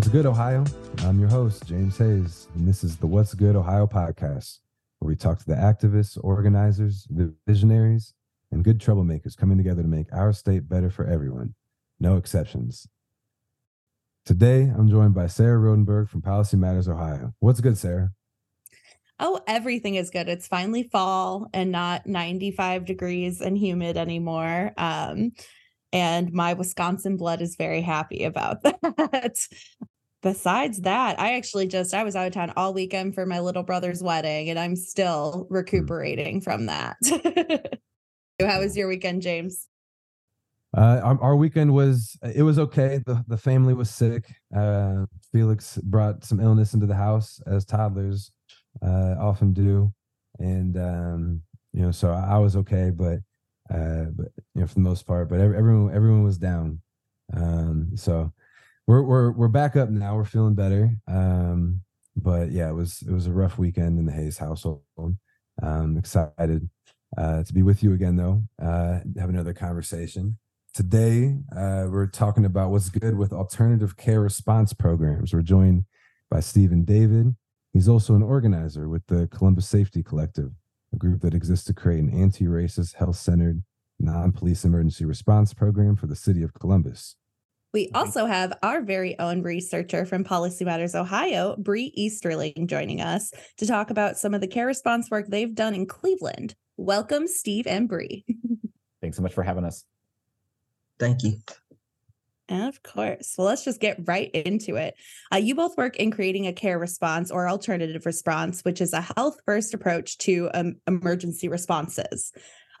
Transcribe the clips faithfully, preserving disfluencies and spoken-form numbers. What's good, Ohio? I'm your host, James Hayes, and this is the What's Good Ohio podcast, where we talk to the activists, organizers, the visionaries, and good troublemakers coming together to make our state better for everyone, no exceptions. Today, I'm joined by Sarah Rodenberg from Policy Matters Ohio. What's good, Sarah? Oh, everything is good. It's finally fall and not ninety-five degrees and humid anymore. Um, and my Wisconsin blood is very happy about that. Besides that, I actually just, I was out of town all weekend for my little brother's wedding, and I'm still recuperating from that. How was your weekend, James? Uh, our, our weekend was, it was okay. The, the family was sick. Uh, Felix brought some illness into the house, as toddlers uh, often do. And, um, you know, so I, I was okay, but, uh, but, you know, for the most part, but everyone, everyone was down. Um, so, We're we're we're back up now. We're feeling better, um, but yeah, it was it was a rough weekend in the Hayes household. I'm excited uh, to be with you again, though. Uh, have another conversation today. Uh, we're talking about what's good with alternative care response programs. We're joined by Stephen David. He's also an organizer with the Columbus Safety Collective, a group that exists to create an anti-racist, health-centered, non-police emergency response program for the city of Columbus. We also have our very own researcher from Policy Matters Ohio, Bree Easterling, joining us to talk about some of the care response work they've done in Cleveland. Welcome, Steve and Bree. Thanks so much for having us. Thank you. Of course. Well, let's just get right into it. Uh, you both work in creating a care response or alternative response, which is a health-first approach to um, emergency responses.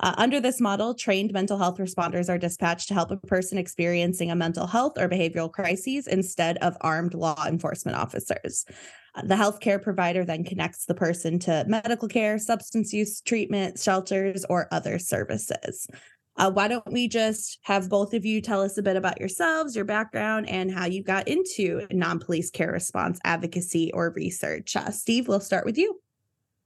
Uh, under this model, trained mental health responders are dispatched to help a person experiencing a mental health or behavioral crisis instead of armed law enforcement officers. Uh, the healthcare provider then connects the person to medical care, substance use treatment, shelters, or other services. Uh, why don't we just have both of you tell us a bit about yourselves, your background, and how you got into non-police care response advocacy or research. Uh, Steve, we'll start with you.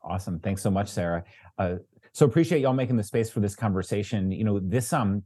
Awesome. Thanks so much, Sarah. Uh, So appreciate y'all making the space for this conversation. You know, this, um,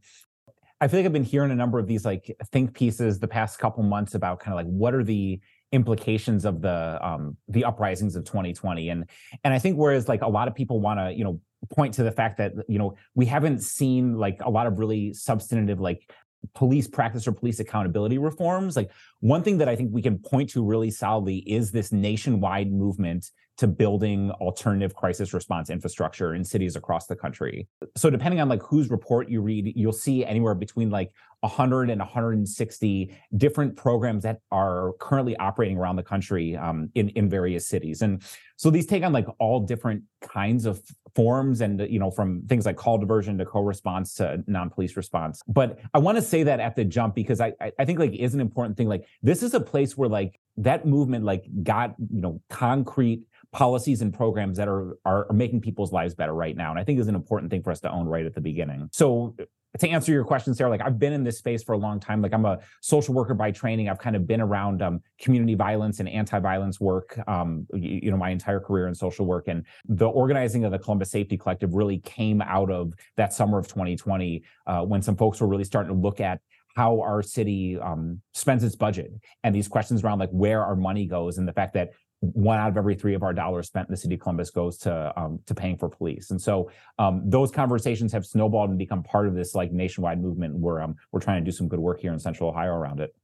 I feel like I've been hearing a number of these like think pieces the past couple months about kind of like, what are the implications of the, um, the uprisings of twenty twenty? And, and I think whereas like a lot of people want to, you know, point to the fact that, you know, we haven't seen like a lot of really substantive, like police practice or police accountability reforms. Like one thing that I think we can point to really solidly is this nationwide movement to building alternative crisis response infrastructure in cities across the country. So depending on like whose report you read, you'll see anywhere between like one hundred and one hundred sixty different programs that are currently operating around the country um, in, in various cities. And so these take on like all different kinds of forms and, you know, from things like call diversion to co-response to non-police response. But I wanna say that at the jump, because I, I think like is an important thing. Like this is a place where like that movement like got, you know, concrete policies and programs that are, are are making people's lives better right now. And I think is an important thing for us to own right at the beginning. So to answer your question, Sarah, like I've been in this space for a long time. Like I'm a social worker by training. I've kind of been around um, community violence and anti-violence work, um, you, you know, my entire career in social work. And the organizing of the Columbus Safety Collective really came out of that summer of twenty twenty uh, when some folks were really starting to look at how our city um, spends its budget and these questions around like where our money goes and the fact that one out of every three of our dollars spent in the city of Columbus goes to um, to paying for police. And so um, those conversations have snowballed and become part of this like nationwide movement. Where um, we're trying to do some good work here in Central Ohio around it.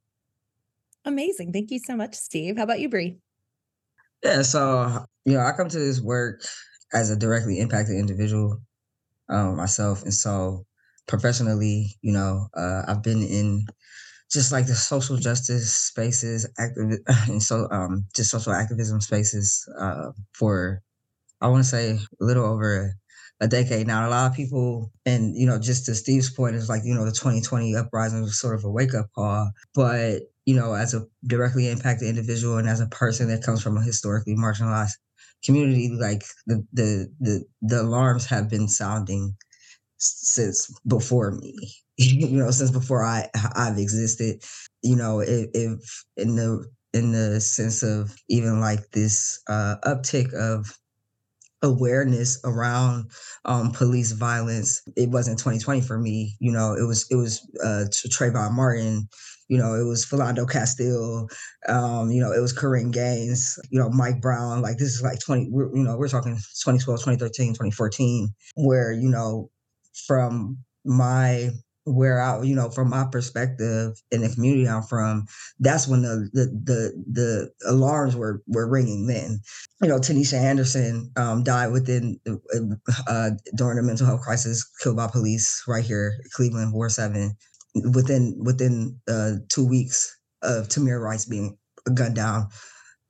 Amazing. Thank you so much, Steve. How about you, Bree? Yeah, so, you know, I come to this work as a directly impacted individual um, myself. And so professionally, you know, uh, I've been in just like the social justice spaces, active, and so um, just social activism spaces uh, for, I want to say, a little over a decade now. A lot of people, and you know, just to Steve's point, is like, you know, the twenty twenty uprising was sort of a wake up call. But you know, as a directly impacted individual and as a person that comes from a historically marginalized community, like the the the, the alarms have been sounding since before me. You know, since before I I've existed, you know, if, if in the in the sense of even like this uh, uptick of awareness around um, police violence. It wasn't twenty twenty for me. You know, it was it was uh, Trayvon Martin. You know, it was Philando Castile. Um, you know, it was Corinne Gaines. You know, Mike Brown. Like, this is like twenty. We're, you know, we're talking twenty twelve, twenty thirteen, twenty fourteen. Where, you know, from my where I, you know, from my perspective in the community I'm from, that's when the the the, the alarms were, were ringing then. You know, Tanisha Anderson um, died within uh, during the mental health crisis, killed by police right here, Cleveland, Ward seven, within within uh, two weeks of Tamir Rice being gunned down,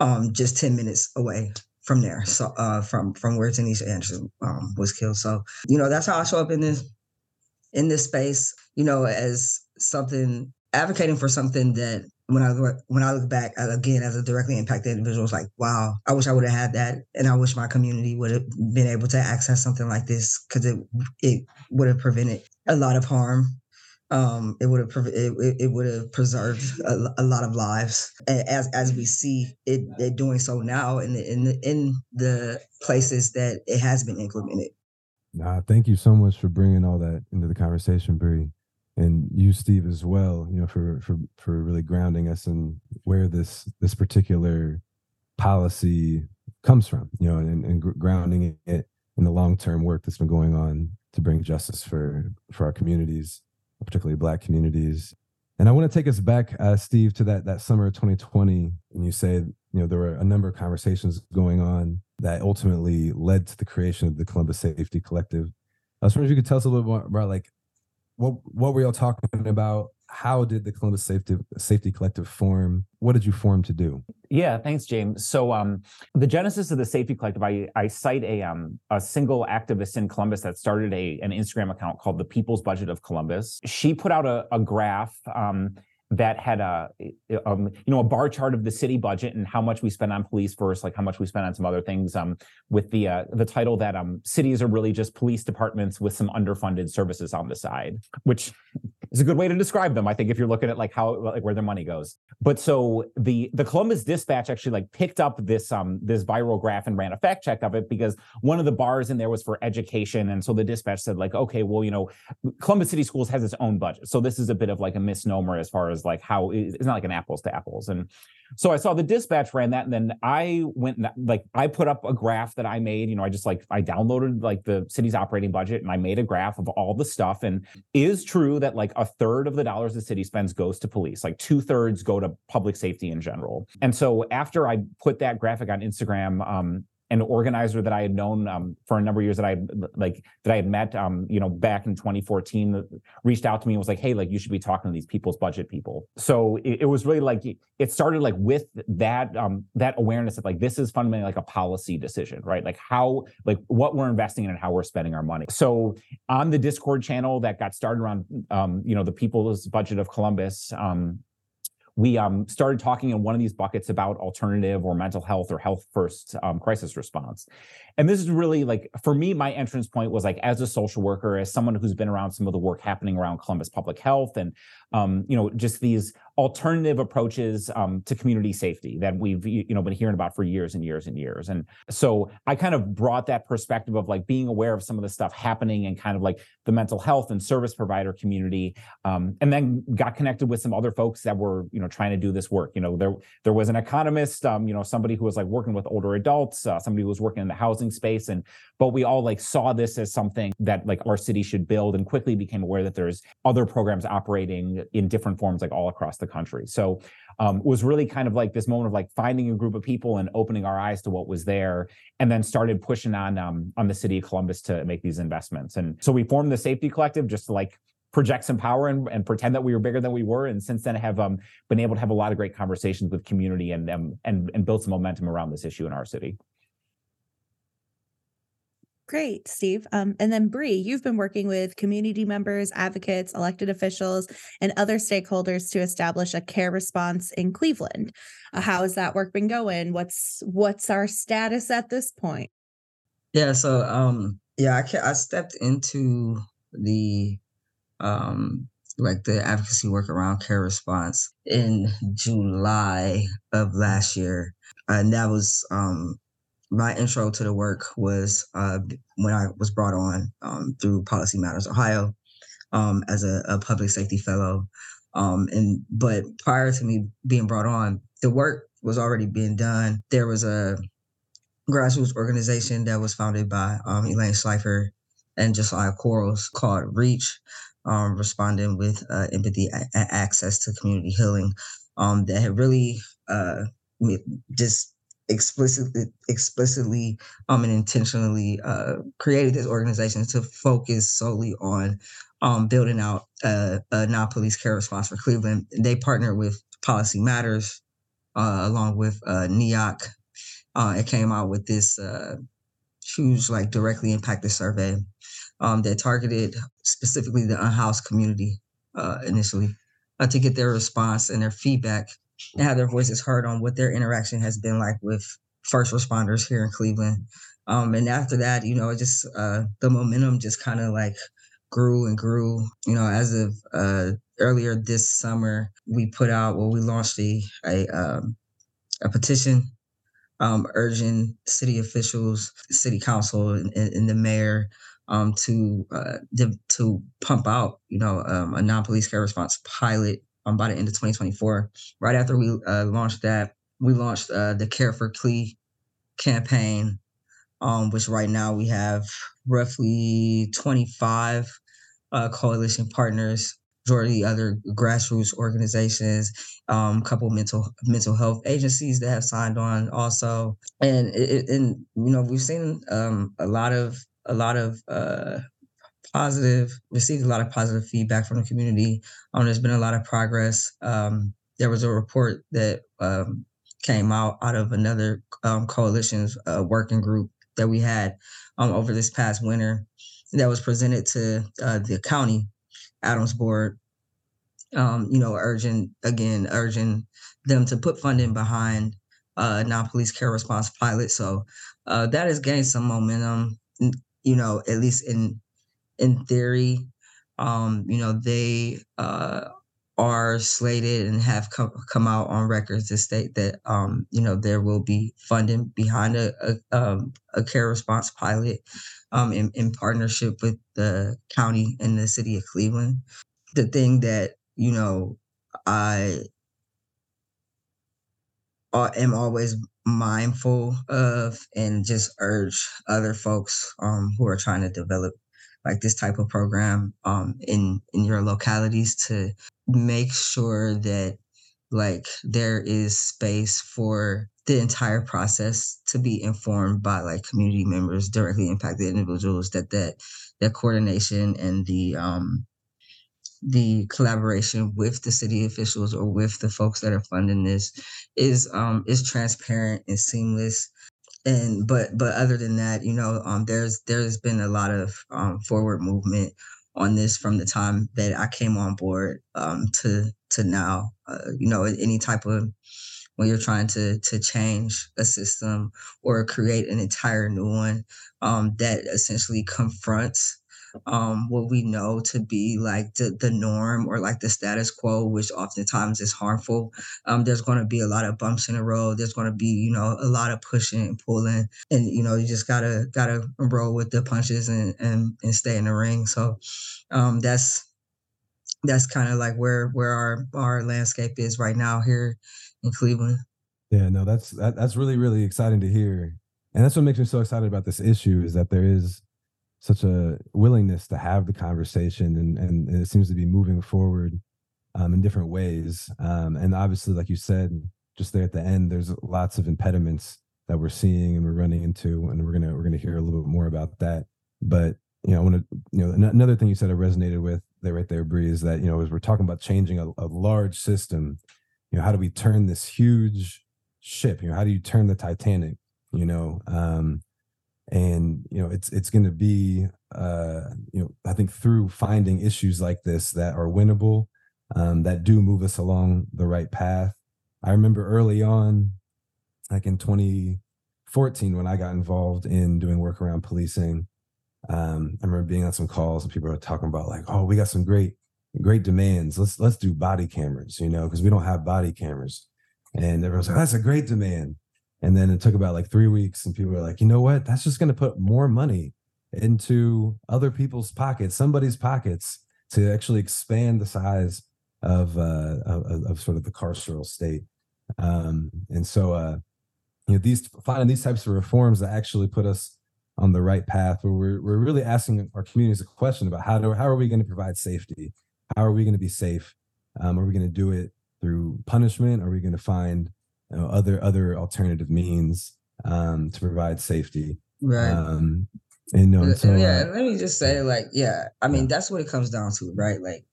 um, just ten minutes away from there, so uh, from from where Tanisha Anderson um, was killed. So, you know, that's how I show up in this. in this space, you know, as something, advocating for something that when I look, when I look back, again, as a directly impacted individual, it's like, wow, I wish I would have had that. And I wish my community would have been able to access something like this, because it it would have prevented a lot of harm. Um, it would have pre- it, it would have preserved a, a lot of lives. And as as we see it, it doing so now in the, in the, in the places that it has been implemented. Nah, thank you so much for bringing all that into the conversation, Bree, and you, Steve, as well. You know, for for for really grounding us in where this this particular policy comes from. You know, and, and grounding it in the long term work that's been going on to bring justice for for our communities, particularly Black communities. And I want to take us back, uh, Steve, to that that summer of twenty twenty, and you said, you know, there were a number of conversations going on that ultimately led to the creation of the Columbus Safety Collective. I was wondering if you could tell us a little bit more about, like, what what were y'all talking about? How did the Columbus Safety Safety Collective form? What did you form to do? Yeah, thanks, James. So um, the genesis of the Safety Collective, I, I cite a um, a single activist in Columbus that started a an Instagram account called The People's Budget of Columbus. She put out a, a graph um, that had a, um, you know, a bar chart of the city budget and how much we spend on police versus like how much we spend on some other things, um, with the uh, the title that um, cities are really just police departments with some underfunded services on the side, which is a good way to describe them, I think, if you're looking at like how, like where their money goes. But so the the Columbus Dispatch actually like picked up this um this viral graph and ran a fact check of it, because one of the bars in there was for education, and so the Dispatch said like, okay, well, you know, Columbus City Schools has its own budget, so this is a bit of like a misnomer as far as like how it's not like an apples to apples. And so I saw the Dispatch ran that, and then I went and, like, I put up a graph that I made. You know, I just like I downloaded like the city's operating budget and I made a graph of all the stuff. And it is true that like a third of the dollars the city spends goes to police, like two thirds go to public safety in general. And so after I put that graphic on Instagram, um, an organizer that I had known um, for a number of years that I like that I had met, um, you know, back in twenty fourteen, reached out to me and was like, "Hey, like you should be talking to these people's budget people." So it, it was really like it started like with that um, that awareness of like this is fundamentally like a policy decision, right? Like how like what we're investing in and how we're spending our money. So on the Discord channel that got started around um, you know the People's Budget of Columbus. Um, We um, started talking in one of these buckets about alternative or mental health or health first um, crisis response. And this is really like, for me, my entrance point was like as a social worker, as someone who's been around some of the work happening around Columbus public health and, um, you know, just these alternative approaches um, to community safety that we've, you know, been hearing about for years and years and years. And so I kind of brought that perspective of like being aware of some of the stuff happening and kind of like the mental health and service provider community, um, and then got connected with some other folks that were, you know, trying to do this work. You know, there there was an economist, um, you know, somebody who was like working with older adults, uh, somebody who was working in the housing space, and but we all like saw this as something that like our city should build, and quickly became aware that there's other programs operating in different forms like all across the the country. So um, it was really kind of like this moment of like finding a group of people and opening our eyes to what was there, and then started pushing on um, on the city of Columbus to make these investments. And so we formed the Safety Collective just to like project some power and, and pretend that we were bigger than we were. And since then have um, been able to have a lot of great conversations with community and um, and and build some momentum around this issue in our city. Great, Steve. Um, and then Bree, you've been working with community members, advocates, elected officials, and other stakeholders to establish a care response in Cleveland. Uh, how has that work been going? What's what's our status at this point? Yeah. So um, yeah, I can, I stepped into the um, like the advocacy work around care response in July of last year, and that was um, my intro to the work was uh, when I was brought on um, through Policy Matters Ohio um, as a, a public safety fellow. Um, and but prior to me being brought on, the work was already being done. There was a grassroots organization that was founded by um, Elaine Schleifer and Josiah Quarles called Reach, um, responding with uh, empathy and access to community healing, um, that had really uh, just explicitly, explicitly um, and intentionally uh, created this organization to focus solely on um, building out a, a non-police care response for Cleveland. They partnered with Policy Matters uh, along with uh, N E O C. Uh, it came out with this uh, huge, like, directly impacted survey um, that targeted specifically the unhoused community uh, initially uh, to get their response and their feedback and have their voices heard on what their interaction has been like with first responders here in Cleveland. Um, and after that, you know, it just uh, the momentum just kind of like grew and grew. You know, as of uh, earlier this summer, we put out, well, we launched a a, um, a petition Um, urging city officials, city council, and, and the mayor um, to, uh, to to pump out, you know, um, a non-police care response pilot um, by the end of twenty twenty-four. Right after we uh, launched that, we launched uh, the Care for C L E campaign, um, which right now we have roughly twenty-five uh, coalition partners, majority other grassroots organizations, um, a couple of mental mental health agencies that have signed on also, and it, and you know we've seen um, a lot of a lot of uh, positive received a lot of positive feedback from the community. Um, there's been a lot of progress. Um, there was a report that um, came out out of another um, coalition's uh, working group that we had um, over this past winter that was presented to uh, the county Adams board, um, you know, urging, again, urging them to put funding behind uh, non-police care response pilot. So uh, that has gained some momentum, you know, at least in in theory. Um, you know, they uh, are slated and have come, come out on records to state that, um, you know, there will be funding behind a, a, um, a care response pilot. Um, in, in partnership with the county and the city of Cleveland. The thing that, you know, I am always mindful of and just urge other folks um, who are trying to develop like this type of program um, in, in your localities to make sure that like there is space for the entire process to be informed by like community members, directly impacted individuals, that that that coordination and the um the collaboration with the city officials or with the folks that are funding this is um is transparent and seamless. And but but other than that, you know, um there's there's been a lot of um forward movement on this from the time that I came on board um to to now. Uh, you know, any type of when you're trying to to change a system or create an entire new one um, that essentially confronts um, what we know to be like the, the norm or like the status quo, which oftentimes is harmful. Um, there's going to be a lot of bumps in the road. There's going to be, you know, a lot of pushing and pulling, and you know, you just gotta gotta roll with the punches and and, and stay in the ring. So um, that's that's kind of like where where our our landscape is right now here in Cleveland. Yeah, no, that's that, that's really, really exciting to hear. And that's what makes me so excited about this issue is that there is such a willingness to have the conversation, and, and, and it seems to be moving forward um, in different ways. Um, and obviously, like you said, just there at the end, there's lots of impediments that we're seeing and we're running into, and we're gonna we're gonna hear a little bit more about that. But you know, I want to you know another thing you said I resonated with there right there, Bree, is that you know as we're talking about changing a, a large system. You know, how do we turn this huge ship? You know, how do you turn the Titanic? You know, um, and you know, it's it's going to be, uh, you know, I think through finding issues like this that are winnable, um, that do move us along the right path. I remember early on, like in twenty fourteen, when I got involved in doing work around policing, um, I remember being on some calls and people were talking about like, oh, we got some great. Great demands. Let's let's do body cameras, you know, because we don't have body cameras. And everyone's like, that's a great demand. And then it took about like three weeks and people were like, you know what, that's just going to put more money into other people's pockets, somebody's pockets, to actually expand the size of uh, of, of sort of the carceral state. Um, and so, uh, you know, these finding these types of reforms that actually put us on the right path, where we're, we're really asking our communities a question about how do how are we going to provide safety? How are we going to be safe? Um, are we going to do it through punishment? Are we going to find you know, other other alternative means um, to provide safety? Right. Um, and no, so, uh, yeah. Let me just say, like, yeah. I mean, yeah. that's what it comes down to, right? Like,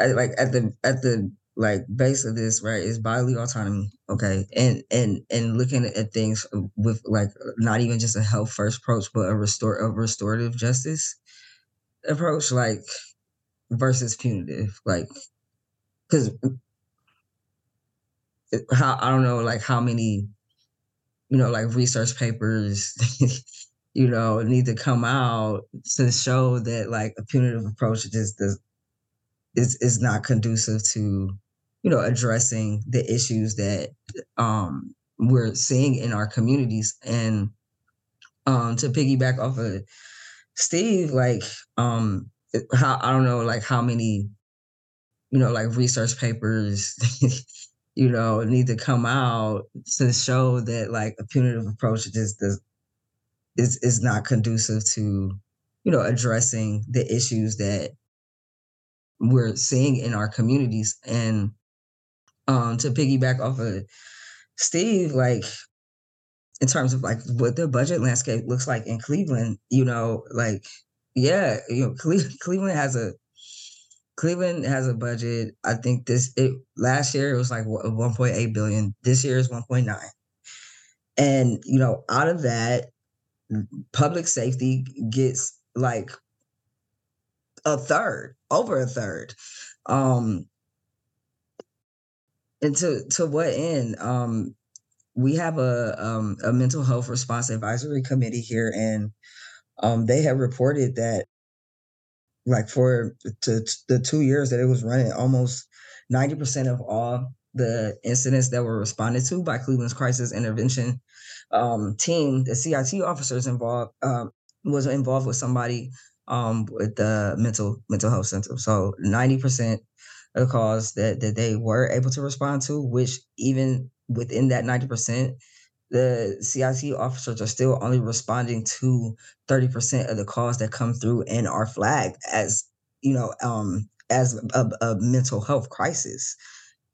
I, like at the at the like base of this, right, is bodily autonomy, okay, and and and looking at things with like not even just a health first approach, but a restore a restorative justice approach, like versus punitive, like because how I don't know, like how many, you know, like research papers. You know, need to come out to show that like a punitive approach just does is is not conducive to, you know, addressing the issues that um, we're seeing in our communities. And um, to piggyback off of Steve, like um, how I don't know, like how many, you know, like research papers. You know, need to come out to show that like a punitive approach just does. Is is not conducive to, you know, addressing the issues that we're seeing in our communities. And um, to piggyback off of Steve, like in terms of like what the budget landscape looks like in Cleveland, you know, like yeah, you know, Cle- Cleveland has a Cleveland has a budget. I think this it last year it was like one point eight billion. This year is one point nine, and you know, out of that, public safety gets like a third, over a third. Um, and to, to what end? Um, we have a um, a mental health response advisory committee here, and um, they have reported that like for to, to the two years that it was running, almost ninety percent of all the incidents that were responded to by Cleveland's crisis intervention um, team, the C I T officers involved, um, was involved with somebody um, with the mental mental health center. So ninety percent of the calls that, that they were able to respond to, which even within that ninety percent, the C I T officers are still only responding to thirty percent of the calls that come through and are flagged as, you know, um, as a, a mental health crisis.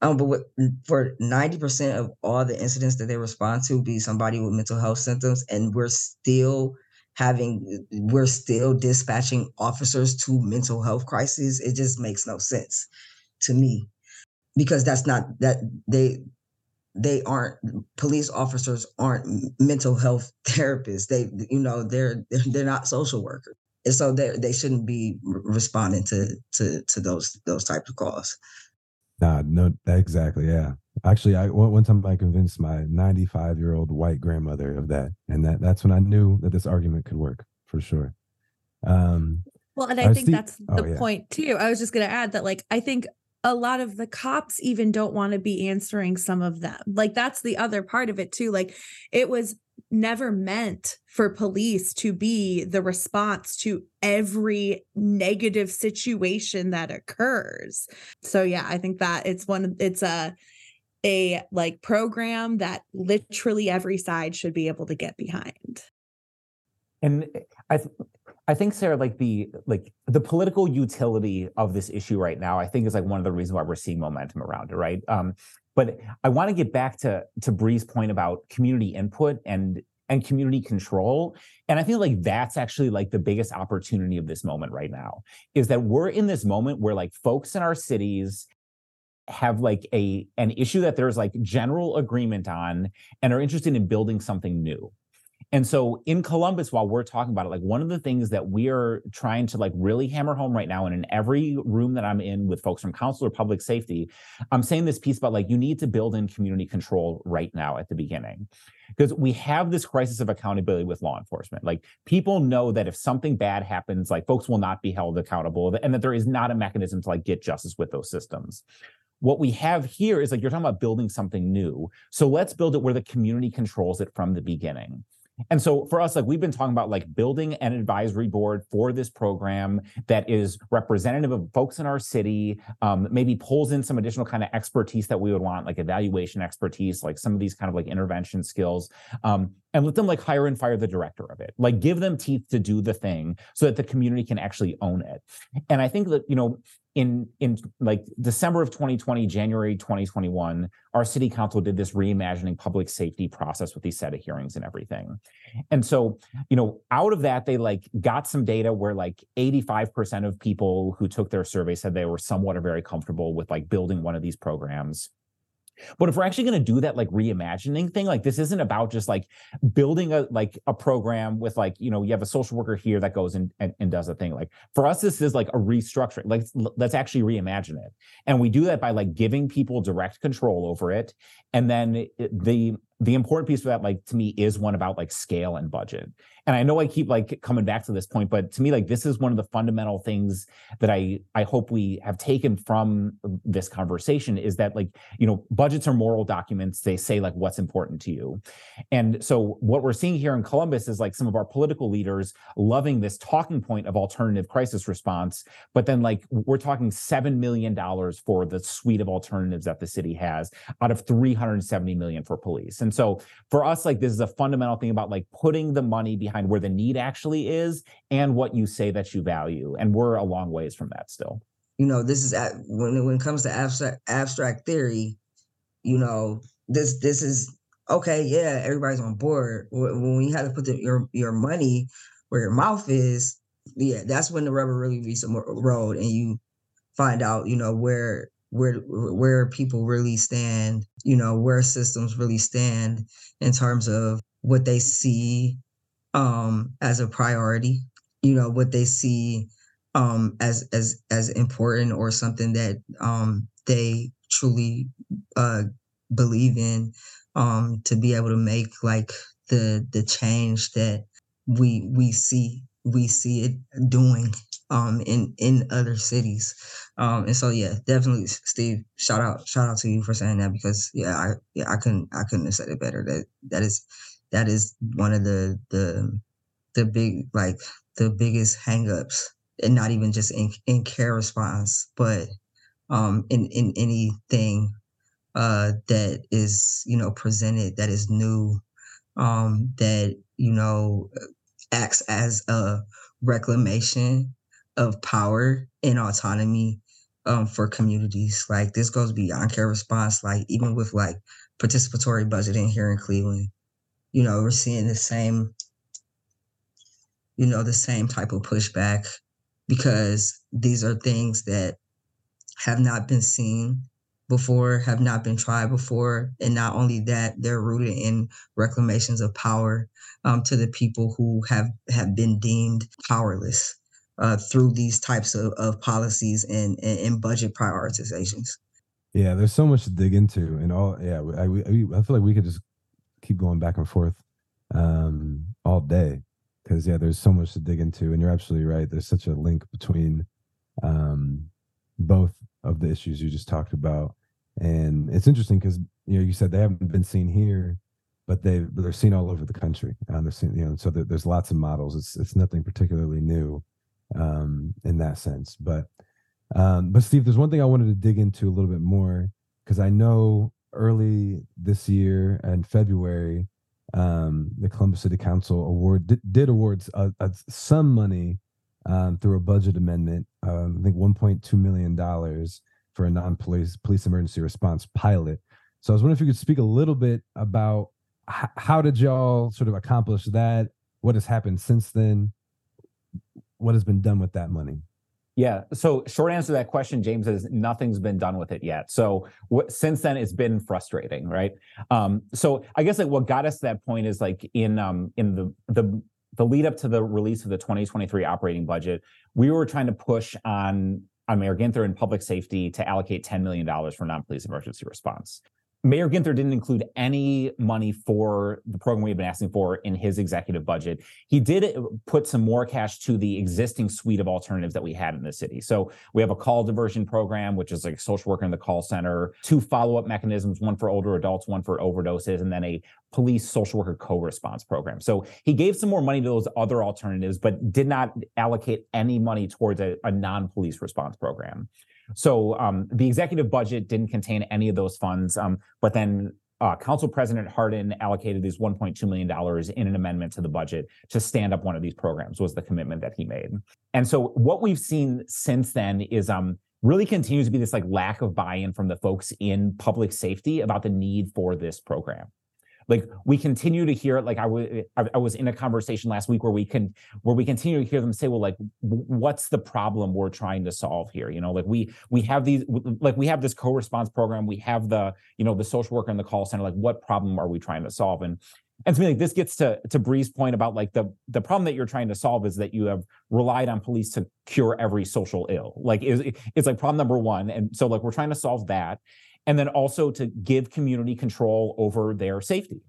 Um, but with, for ninety percent of all the incidents that they respond to be somebody with mental health symptoms, and we're still having, we're still dispatching officers to mental health crises. It just makes no sense to me, because that's not that they, they aren't police officers, aren't mental health therapists. They, you know, they're they're not social workers, and so they they shouldn't be responding to to to those those types of calls. Nah, no, exactly. Yeah. Actually, I one, one time I convinced my ninety-five-year-old white grandmother of that. And that, that's when I knew that this argument could work for sure. Um, well, and I think Steve, that's the oh, yeah. point too. I was just going to add that, like, I think a lot of the cops even don't want to be answering some of them. Like, that's the other part of it too. Like, it was never meant for police to be the response to every negative situation that occurs. So yeah, I think that it's one, it's a, a like program that literally every side should be able to get behind. And I, th- I think, Sarah, like the, like the political utility of this issue right now, I think is like one of the reasons why we're seeing momentum around it. Right. Um, But I want to get back to, to Bree's point about community input and, and community control. And I feel like that's actually like the biggest opportunity of this moment right now, is that we're in this moment where like folks in our cities have like a an issue that there's like general agreement on and are interested in building something new. And so in Columbus, while we're talking about it, like one of the things that we are trying to like really hammer home right now, and in every room that I'm in with folks from council or public safety, I'm saying this piece about like, you need to build in community control right now at the beginning, because we have this crisis of accountability with law enforcement. Like people know that if something bad happens, like folks will not be held accountable, and that there is not a mechanism to like get justice with those systems. What we have here is, like, you're talking about building something new. So let's build it where the community controls it from the beginning. And so for us, like, we've been talking about, like, building an advisory board for this program that is representative of folks in our city, um, maybe pulls in some additional kind of expertise that we would want, like evaluation expertise, like some of these kind of like intervention skills, um, and let them like hire and fire the director of it, like give them teeth to do the thing so that the community can actually own it. And I think that, you know, In in like December of twenty twenty, January twenty twenty-one, our city council did this reimagining public safety process with these set of hearings and everything. And so, you know, out of that, they like got some data where like eighty-five percent of people who took their survey said they were somewhat or very comfortable with like building one of these programs. But if we're actually going to do that, like reimagining thing, like this isn't about just like building a like a program with like, you know, you have a social worker here that goes and, and, and does a thing. Like for us, this is like a restructuring. Like let's actually reimagine it. And we do that by like giving people direct control over it. And then the the important piece of that, like to me, is one about like scale and budget. And I know I keep like coming back to this point, but to me, like this is one of the fundamental things that I I hope we have taken from this conversation is that, like, you know, budgets are moral documents. They say like what's important to you. And so what we're seeing here in Columbus is like some of our political leaders loving this talking point of alternative crisis response, but then like we're talking seven million dollars for the suite of alternatives that the city has out of three hundred seventy million dollars for police. And so for us, like this is a fundamental thing about like putting the money behind where the need actually is and what you say that you value. And we're a long ways from that still. You know, this is when when it comes to abstract abstract theory, you know, this this is okay. Yeah, everybody's on board. When you have to put the, your your money where your mouth is, yeah, that's when the rubber really meets the road and you find out, you know, where. Where where people really stand, you know, where systems really stand in terms of what they see um, as a priority, you know, what they see um, as as as important or something that um, they truly uh, believe in um, to be able to make like the the change that we we see we see it doing. Um, in in other cities, um, and so yeah, definitely, Steve. Shout out, shout out to you for saying that because yeah, I yeah I couldn't I couldn't have said it better. That that is that is one of the the the big like the biggest hangups, and not even just in, in care response, but um, in in anything uh, that is, you know, presented that is new, um, that, you know, acts as a reclamation of power and autonomy um, for communities. Like this goes beyond care response. Like even with like participatory budgeting here in Cleveland, you know, we're seeing the same, you know, the same type of pushback because these are things that have not been seen before, have not been tried before. And not only that, they're rooted in reclamations of power um, to the people who have, have been deemed powerless. Uh, through these types of, of policies and, and, and budget prioritizations. Yeah, there's so much to dig into, and all. Yeah, I I, I feel like we could just keep going back and forth um, all day because yeah, there's so much to dig into, and you're absolutely right. There's such a link between um, both of the issues you just talked about, and it's interesting because, you know, you said they haven't been seen here, but they they're seen all over the country. Um, they're seen, you know, so there, there's lots of models. It's it's nothing particularly new. Um, in that sense, but um, but Steve, there's one thing I wanted to dig into a little bit more because I know early this year in February, um, the Columbus City Council award did, did awards uh, uh, some money um, through a budget amendment. Uh, I think one point two million dollars for a non-police police emergency response pilot. So I was wondering if you could speak a little bit about h- how did y'all sort of accomplish that? What has happened since then? What has been done with that money? Yeah. So short answer to that question, James, is nothing's been done with it yet. So what, since then, it's been frustrating, right? Um, so I guess like what got us to that point is like in um, in the the the lead up to the release of the twenty twenty-three operating budget, we were trying to push on on Mayor Ginther and public safety to allocate ten million dollars for non-police emergency response. Mayor Ginther didn't include any money for the program we've been asking for in his executive budget. He did put some more cash to the existing suite of alternatives that we had in the city. So we have a call diversion program, which is like a social worker in the call center, two follow-up mechanisms, one for older adults, one for overdoses, and then a police social worker co-response program. So he gave some more money to those other alternatives, but did not allocate any money towards a, a non-police response program. So um, the executive budget didn't contain any of those funds, um, but then uh, Council President Harden allocated these one point two million dollars in an amendment to the budget to stand up one of these programs, was the commitment that he made. And so what we've seen since then is um, really continues to be this like lack of buy-in from the folks in public safety about the need for this program. Like we continue to hear it. Like I was, I was in a conversation last week where we can, where we continue to hear them say, "Well, like, what's the problem we're trying to solve here?" You know, like we we have these, like we have this co-response program, we have the, you know, the social worker in the call center. Like, what problem are we trying to solve? And and to me, like this gets to to Bree's point about like the the problem that you're trying to solve is that you have relied on police to cure every social ill. Like it's, it's like problem number one, and so like we're trying to solve that. And then also to give community control over their safety.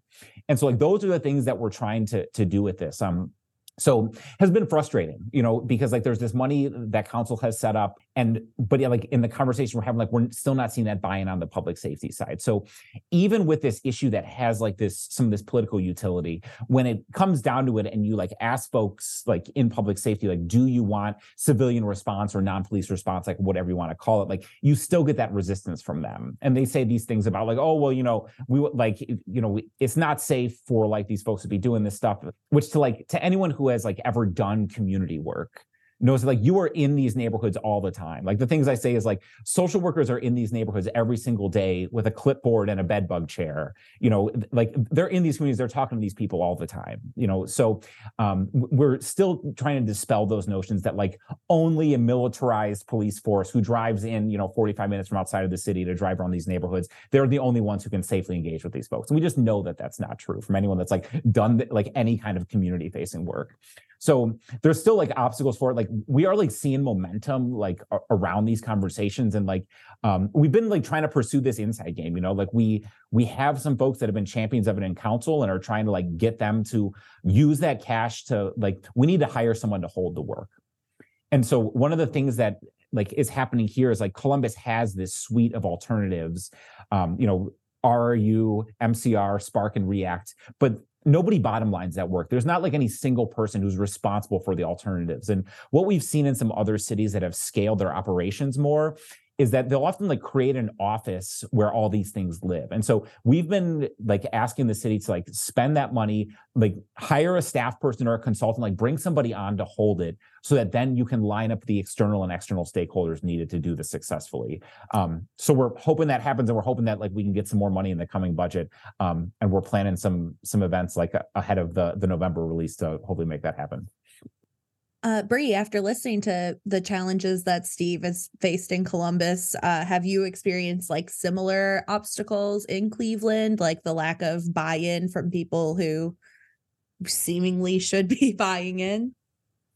And so like those are the things that we're trying to, to do with this. Um, so has been frustrating, you know, because like there's this money that council has set up and, but yeah, like in the conversation we're having, like we're still not seeing that buy-in on the public safety side. So even with this issue that has like this, some of this political utility, when it comes down to it and you like ask folks like in public safety, like, do you want civilian response or non-police response, like whatever you want to call it, like you still get that resistance from them. And they say these things about like, oh, well, you know, we like, you know, it's not safe for like these folks to be doing this stuff, which to like, to anyone who has like ever done community work knows that like you are in these neighborhoods all the time. Like the things I say is like social workers are in these neighborhoods every single day with a clipboard and a bed bug chair, you know, like they're in these communities, they're talking to these people all the time, you know. So um, we're still trying to dispel those notions that like only a militarized police force who drives in, you know, forty-five minutes from outside of the city to drive around these neighborhoods, they're the only ones who can safely engage with these folks. And we just know that that's not true from anyone that's like done like any kind of community facing work. So there's still like obstacles for it. Like we are like seeing momentum like around these conversations, and like um, we've been like trying to pursue this inside game. You know, like we we have some folks that have been champions of it in council and are trying to like get them to use that cash to like we need to hire someone to hold the work. And so one of the things that like is happening here is like Columbus has this suite of alternatives, um, you know, R R U, M C R, Spark, and React, but nobody bottom lines that work. There's not like any single person who's responsible for the alternatives. And what we've seen in some other cities that have scaled their operations more is that they'll often like create an office where all these things live. And so we've been like asking the city to like spend that money, like hire a staff person or a consultant, like bring somebody on to hold it so that then you can line up the external and external stakeholders needed to do this successfully. Um, so we're hoping that happens, and we're hoping that like we can get some more money in the coming budget. Um, and we're planning some some events like ahead of the, the November release to hopefully make that happen. Uh, Bree, after listening to the challenges that Steve has faced in Columbus, uh, have you experienced like similar obstacles in Cleveland, like the lack of buy-in from people who seemingly should be buying in?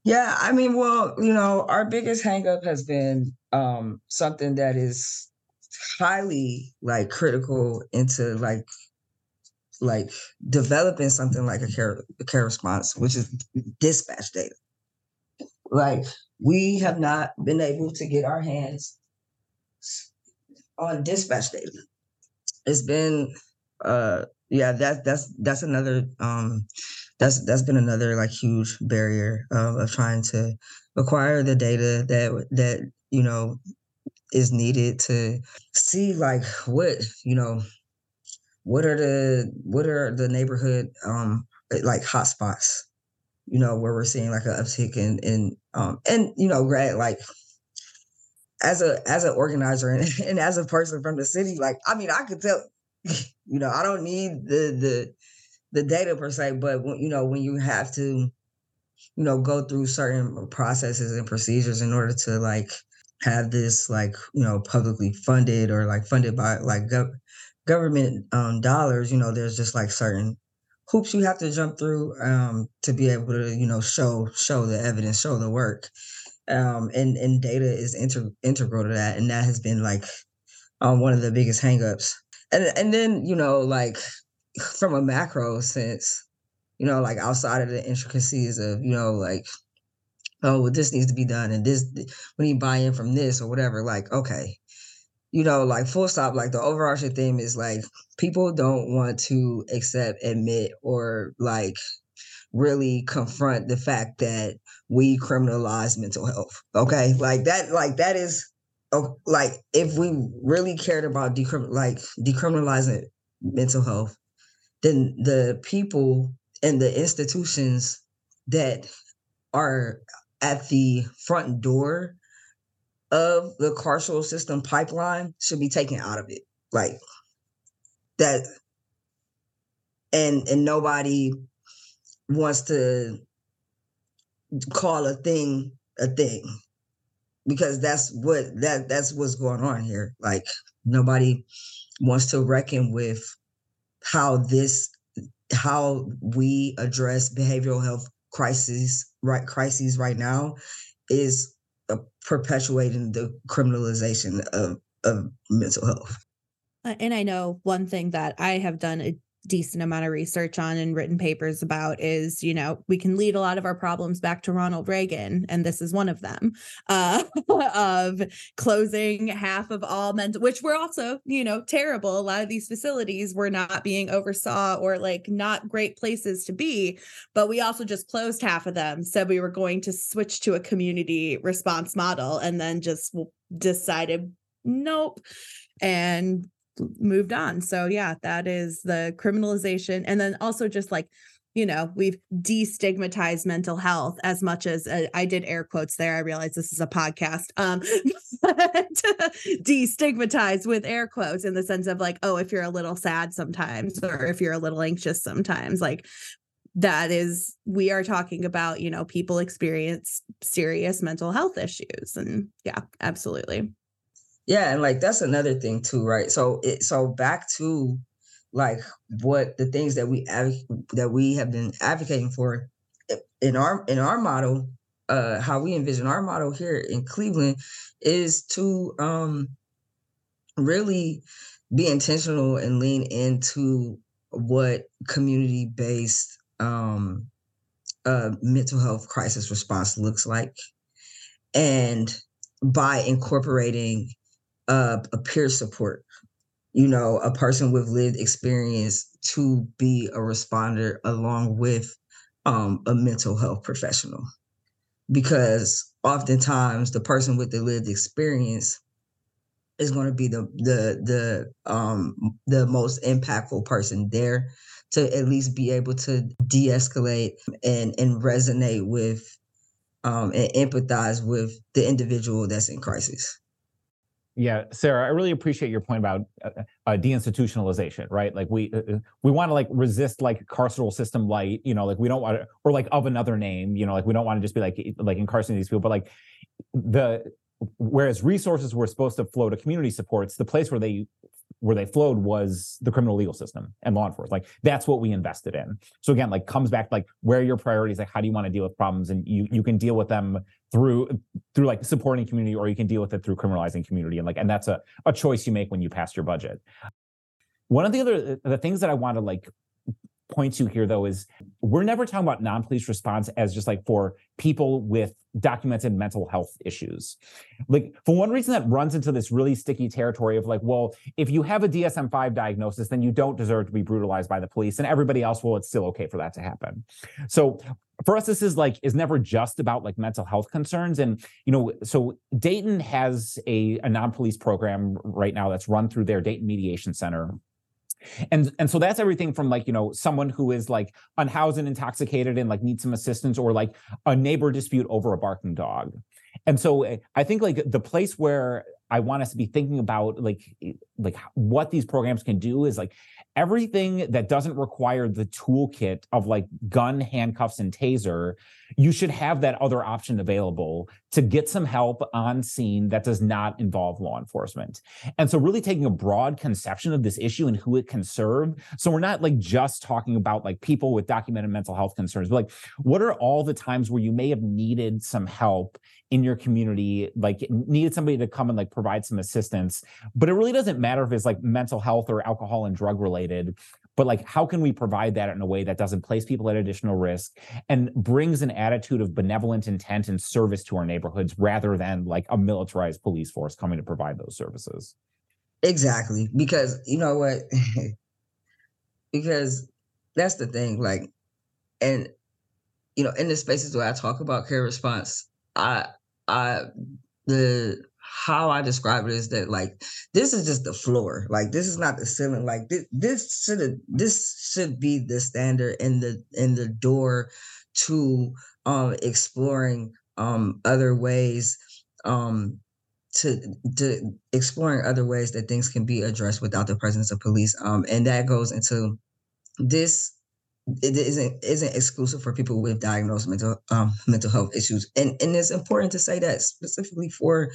Yeah, I mean, well, you know, our biggest hangup has been um, something that is highly like critical into like like developing something like a care, a care response, which is dispatch data. Like, we have not been able to get our hands on dispatch data. It's been, uh, yeah, that, that's that's another, um, that's that's been another like huge barrier uh, of trying to acquire the data that that you know is needed to see like what you know what are the what are the neighborhood um, like hotspots. You know, where we're seeing like an uptick in, in um, and, you know, Greg, like as a, as an organizer and, and as a person from the city, like, I mean, I could tell, you know, I don't need the, the, the data per se, but when, you know, when you have to, you know, go through certain processes and procedures in order to like have this, like, you know, publicly funded or like funded by like gov- government um, dollars, you know, there's just like certain hoops you have to jump through um, to be able to, you know, show show the evidence, show the work, um, and and data is inter- integral to that, and that has been like um, one of the biggest hangups. And and then, you know, like from a macro sense, you know, like outside of the intricacies of, you know, like, oh, well, this needs to be done and this, we need buy-in from this or whatever. Like, okay, you know, like full stop, like the overarching theme is like people don't want to accept, admit, or like really confront the fact that we criminalize mental health. Okay, like that, like that is like if we really cared about decrim- like decriminalizing mental health, then the people and the institutions that are at the front door of the carceral system pipeline should be taken out of it. Like that, and and nobody wants to call a thing a thing, because that's what that that's what's going on here. Like nobody wants to reckon with how this how we address behavioral health crises right crises right now is uh, perpetuating the criminalization of of mental health. And I know one thing that I have done a decent amount of research on and written papers about is, you know, we can lead a lot of our problems back to Ronald Reagan, and this is one of them, uh, of closing half of all mental, which were also, you know, terrible. A lot of these facilities were not being oversaw or like not great places to be, but we also just closed half of them. So we were going to switch to a community response model and then just decided, nope. And moved on. So yeah, that is the criminalization. And then also just like, you know, we've destigmatized mental health as much as uh, I did air quotes there. I realize this is a podcast, um, destigmatized with air quotes in the sense of like, oh, if you're a little sad sometimes, or if you're a little anxious sometimes, like that is, we are talking about, you know, people experience serious mental health issues. And yeah, absolutely. Yeah, and like that's another thing too, right? So it so back to like what the things that we that we have been advocating for in our in our model, uh, how we envision our model here in Cleveland is to um, really be intentional and lean into what community-based um, uh, mental health crisis response looks like, and by incorporating Uh, a peer support, you know, a person with lived experience to be a responder along with um, a mental health professional. Because oftentimes the person with the lived experience is going to be the the the um, the most impactful person there to at least be able to de-escalate and, and resonate with um, and empathize with the individual that's in crisis. Yeah, Sarah, I really appreciate your point about uh, uh, deinstitutionalization, right? Like we uh, we want to like resist like carceral system light, you know, like we don't want to, or like of another name, you know, like we don't want to just be like like incarcerating these people, but like the whereas resources were supposed to flow to community supports, the place where they where they flowed was the criminal legal system and law enforcement. Like that's what we invested in. So again, like comes back like where are your priorities, like how do you want to deal with problems, and you you can deal with them through through like supporting community, or you can deal with it through criminalizing community. And like, and that's a, a choice you make when you pass your budget. One of the other the things that I want to like point to here though is we're never talking about non-police response as just like for people with documented mental health issues. Like for one reason that runs into this really sticky territory of like, well, if you have a D S M five diagnosis, then you don't deserve to be brutalized by the police, and everybody else, well, it's still okay for that to happen. So for us, this is like is never just about like mental health concerns. And, you know, so Dayton has a, a non-police program right now that's run through their Dayton Mediation Center. And and so that's everything from like, you know, someone who is like unhoused and intoxicated and like needs some assistance, or like a neighbor dispute over a barking dog. And so I think like the place where I want us to be thinking about like like what these programs can do is like everything that doesn't require the toolkit of like gun, handcuffs, and taser. You should have that other option available to get some help on scene that does not involve law enforcement. And so really taking a broad conception of this issue and who it can serve. So we're not like just talking about like people with documented mental health concerns, but like what are all the times where you may have needed some help in your community, like needed somebody to come and like provide some assistance, but it really doesn't matter matter if it's like mental health or alcohol and drug related, but like, how can we provide that in a way that doesn't place people at additional risk and brings an attitude of benevolent intent and service to our neighborhoods rather than like a militarized police force coming to provide those services? Exactly. Because you know what? Because that's the thing, like, and, you know, in the spaces where I talk about care response, I, I, the, how I describe it is that, like, this is just the floor. Like, this is not the ceiling. Like, this, this should this should be the standard and the and the door to um, exploring um, other ways um, to to exploring other ways that things can be addressed without the presence of police. Um, and that goes into this. It isn't isn't exclusive for people with diagnosed mental um, mental health issues, and and it's important to say that specifically for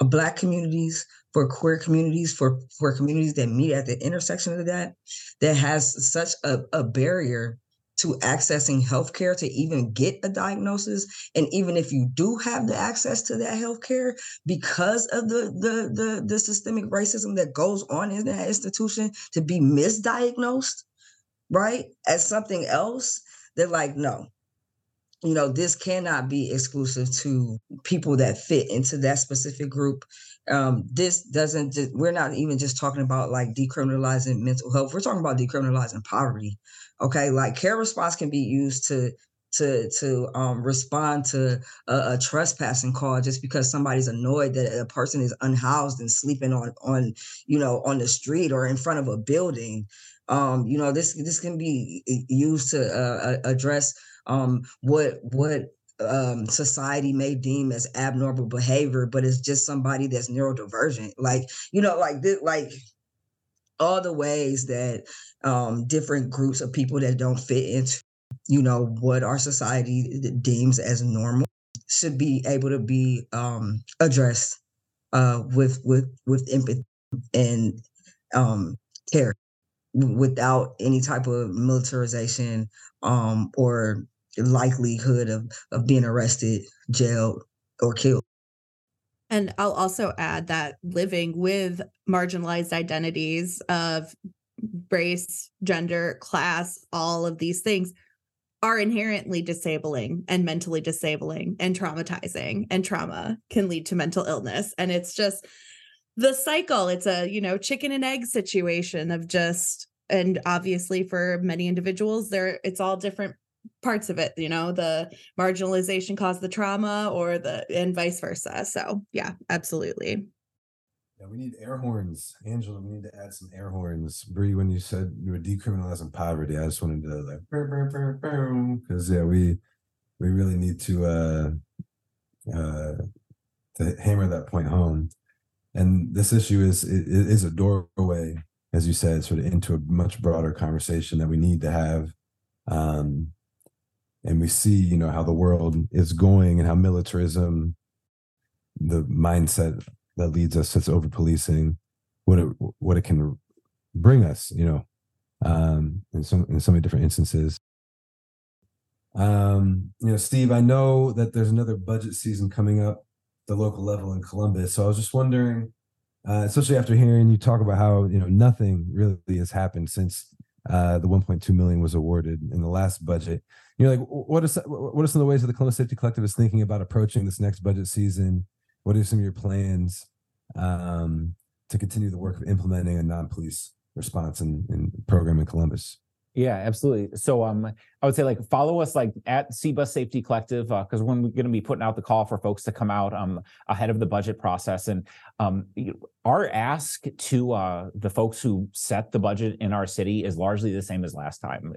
Black communities, for queer communities, for for communities that meet at the intersection of that, that has such a, a barrier to accessing healthcare to even get a diagnosis, and even if you do have the access to that healthcare, because of the the the, the systemic racism that goes on in that institution, to be misdiagnosed. Right? As something else, they're like, no, you know, this cannot be exclusive to people that fit into that specific group. Um, this doesn't, just, we're not even just talking about like decriminalizing mental health. We're talking about decriminalizing poverty. Okay. Like care response can be used to to to um, respond to a, a trespassing call just because somebody's annoyed that a person is unhoused and sleeping on, on, you know, on the street or in front of a building. Um, you know, this this can be used to uh, address um, what what um, society may deem as abnormal behavior, but it's just somebody that's neurodivergent. Like, you know, like this, like all the ways that um, different groups of people that don't fit into, you know, what our society deems as normal should be able to be um, addressed uh, with with with empathy and um, care, without any type of militarization um, or likelihood of, of being arrested, jailed, or killed. And I'll also add that living with marginalized identities of race, gender, class, all of these things are inherently disabling and mentally disabling and traumatizing, and trauma can lead to mental illness. And it's just the cycle. It's a, you know, chicken and egg situation of just, and obviously for many individuals there, it's all different parts of it, you know, the marginalization caused the trauma or the, and vice versa. So yeah, absolutely. Yeah, we need air horns. Angela, we need to add some air horns. Bree, when you said you were decriminalizing poverty, I just wanted to like, because yeah, we, we really need to, uh, uh, to hammer that point home. And this issue is is a doorway, as you said, sort of into a much broader conversation that we need to have. Um, and we see, you know, how the world is going and how militarism, the mindset that leads us to over-policing, what it, what it can bring us, you know, um, in, some, in so many different instances. Um, you know, Steve, I know that there's another budget season coming up, the local level in Columbus. So I was just wondering, uh, especially after hearing you talk about how, you know, nothing really has happened since uh, the one point two million dollars was awarded in the last budget. You know, like what are, what are some of the ways that the Columbus Safety Collective is thinking about approaching this next budget season? What are some of your plans um, to continue the work of implementing a non-police response and, and program in Columbus? Yeah, absolutely. So um, I would say like follow us like at C B U S Safety Collective because uh, we're going to be putting out the call for folks to come out um, ahead of the budget process. And um, our ask to uh, the folks who set the budget in our city is largely the same as last time.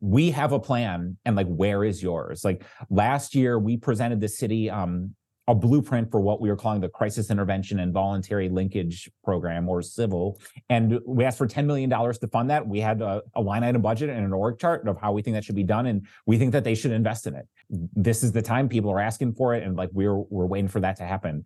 We have a plan and like, where is yours? Like last year we presented the city um, a blueprint for what we were calling the Crisis Intervention and Voluntary Linkage Program, or C I V L. And we asked for ten million dollars to fund that. We had a, a line item budget and an org chart of how we think that should be done. And we think that they should invest in it. This is the time people are asking for it. And like, we're, we're waiting for that to happen.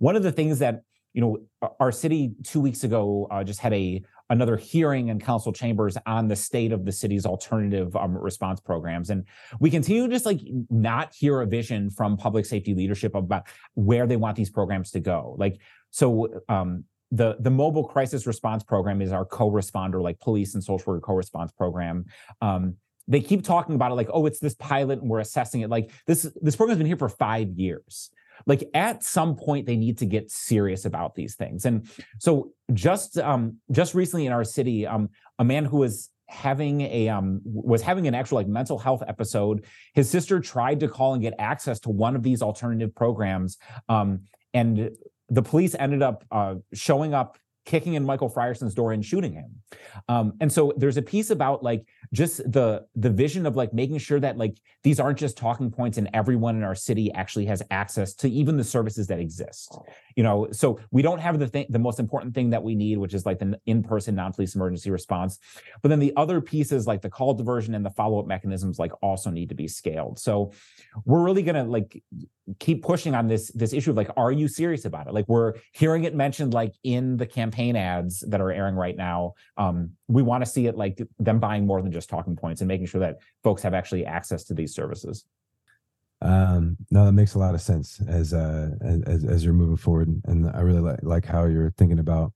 One of the things that, you know, our city two weeks ago uh, just had a another hearing in council chambers on the state of the city's alternative um, response programs. And we continue to just like not hear a vision from public safety leadership about where they want these programs to go. Like, so um, the the mobile crisis response program is our co-responder, like police and social worker co-response program. Um, they keep talking about it like, oh, it's this pilot and we're assessing it. Like this, this program's been here for five years. Like at some point they need to get serious about these things. And so just um, just recently in our city, um, a man who was having a um, was having an actual like mental health episode, his sister tried to call and get access to one of these alternative programs. Um, and the police ended up uh, showing up, kicking in Michael Frierson's door and shooting him. Um, and so there's a piece about like just the the vision of like making sure that like these aren't just talking points and everyone in our city actually has access to even the services that exist. You know, so we don't have the thing, the most important thing that we need, which is like the in-person non-police emergency response. But then the other pieces like the call diversion and the follow-up mechanisms like also need to be scaled. So we're really gonna like keep pushing on this this issue of like, are you serious about it? Like we're hearing it mentioned like in the campaign ads that are airing right now. Um, we want to see it like them buying more than just talking points and making sure that folks have actually access to these services. Um, no, that makes a lot of sense as uh, as as you're moving forward, and I really like like how you're thinking about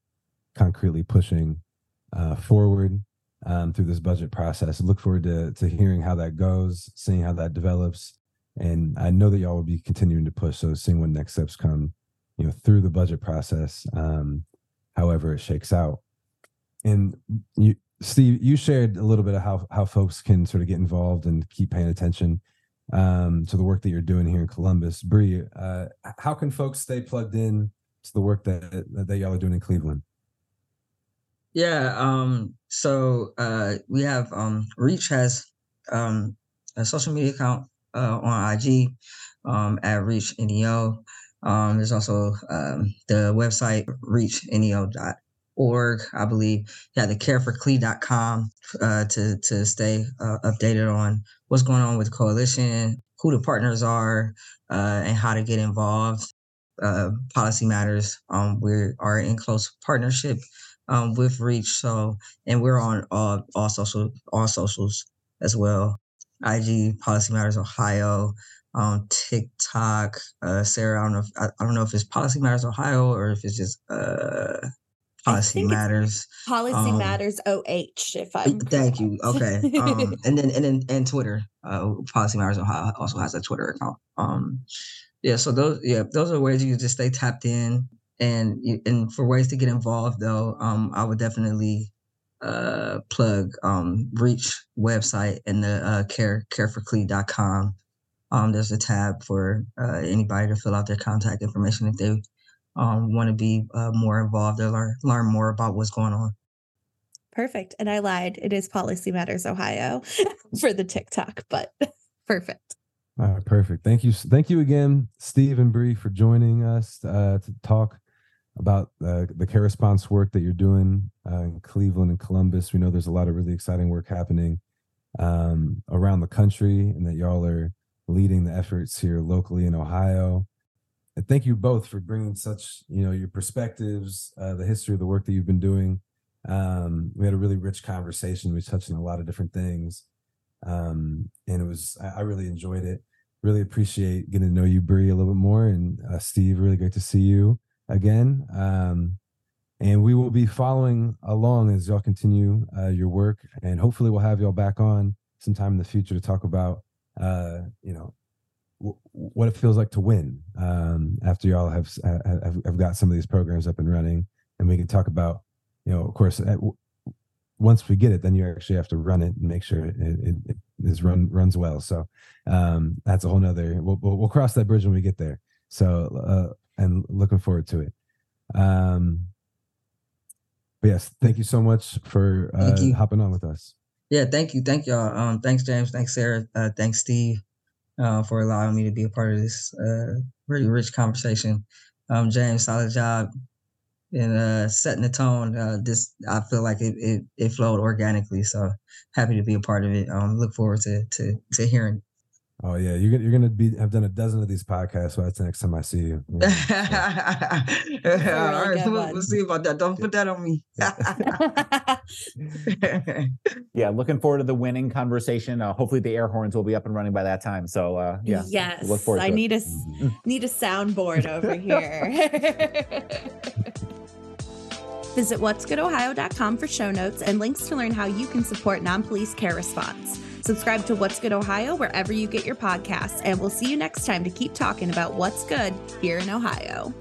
concretely pushing uh, forward um, through this budget process. Look forward to to hearing how that goes, seeing how that develops. And I know that y'all will be continuing to push, so seeing what next steps come, you know, through the budget process, um, however it shakes out. And you, Steve, you shared a little bit of how how folks can sort of get involved and keep paying attention um, to the work that you're doing here in Columbus. Bree, uh, how can folks stay plugged in to the work that that y'all are doing in Cleveland? Yeah, um, so uh, we have um, Reach has um, a social media account. Uh, on I G um, at Reach N E O. Um, there's also um, the website reach N E O dot org, I believe. Yeah, the care for C L E dot com uh, to to stay uh, updated on what's going on with the coalition, who the partners are, uh, and how to get involved. Uh, Policy Matters. Um, we are in close partnership um, with Reach, so and we're on all all social all socials as well. I G Policy Matters Ohio, um, TikTok, uh, Sarah. I don't know. If, I, I don't know if it's Policy Matters Ohio or if it's just uh, Policy Matters. Policy um, Matters O H. If I thank you. Okay. Um, and then and then and Twitter. Uh, Policy Matters Ohio also has a Twitter account. Um, yeah. So those yeah those are ways you can just stay tapped in, and and for ways to get involved though, um, I would definitely. Uh, plug um, Reach website and the uh, care care for C L E dot com. Um, there's a tab for uh, anybody to fill out their contact information if they um, want to be uh, more involved or learn learn more about what's going on. Perfect. And I lied. It is Policy Matters Ohio for the TikTok, but perfect. All right, perfect. Thank you. Thank you again, Steve and Bree, for joining us uh, to talk about uh, the care response work that you're doing uh, in Cleveland and Columbus. We know there's a lot of really exciting work happening um, around the country and that y'all are leading the efforts here locally in Ohio. And thank you both for bringing such, you know, your perspectives, uh, the history of the work that you've been doing. Um, we had a really rich conversation. We touched on a lot of different things. Um, and it was, I, I really enjoyed it. Really appreciate getting to know you, Bree, a little bit more. And uh, Steve, really great to see you again, um, and we will be following along as y'all continue uh, your work, and hopefully we'll have y'all back on sometime in the future to talk about, uh, you know, w- what it feels like to win um, after y'all have, have have got some of these programs up and running, and we can talk about, you know, of course, at, once we get it, then you actually have to run it and make sure it, it, it is run runs well. So um, that's a whole nother. We'll, we'll we'll cross that bridge when we get there. So. Uh, And looking forward to it. Um, but yes, thank you so much for uh, hopping on with us. Yeah, thank you. Thank y'all. Um, thanks, James. Thanks, Sarah. Uh, thanks, Steve, uh, for allowing me to be a part of this uh, really rich conversation. Um, James, solid job in uh, setting the tone. Uh, this I feel like it, it it flowed organically. So happy to be a part of it. Um, look forward to to to hearing. Oh yeah, you're you're gonna be. I've done a dozen of these podcasts, so that's the next time I see you. Yeah, so. yeah, all right, we'll, we'll see about that. Don't put that on me. Yeah, looking forward to the winning conversation. Uh, hopefully, the air horns will be up and running by that time. So uh, yeah, yes, we'll look forward to I it. need a mm-hmm. need a soundboard over here. Visit whats good ohio dot com for show notes and links to learn how you can support non-police care response. Subscribe to What's Good Ohio wherever you get your podcasts, and we'll see you next time to keep talking about what's good here in Ohio.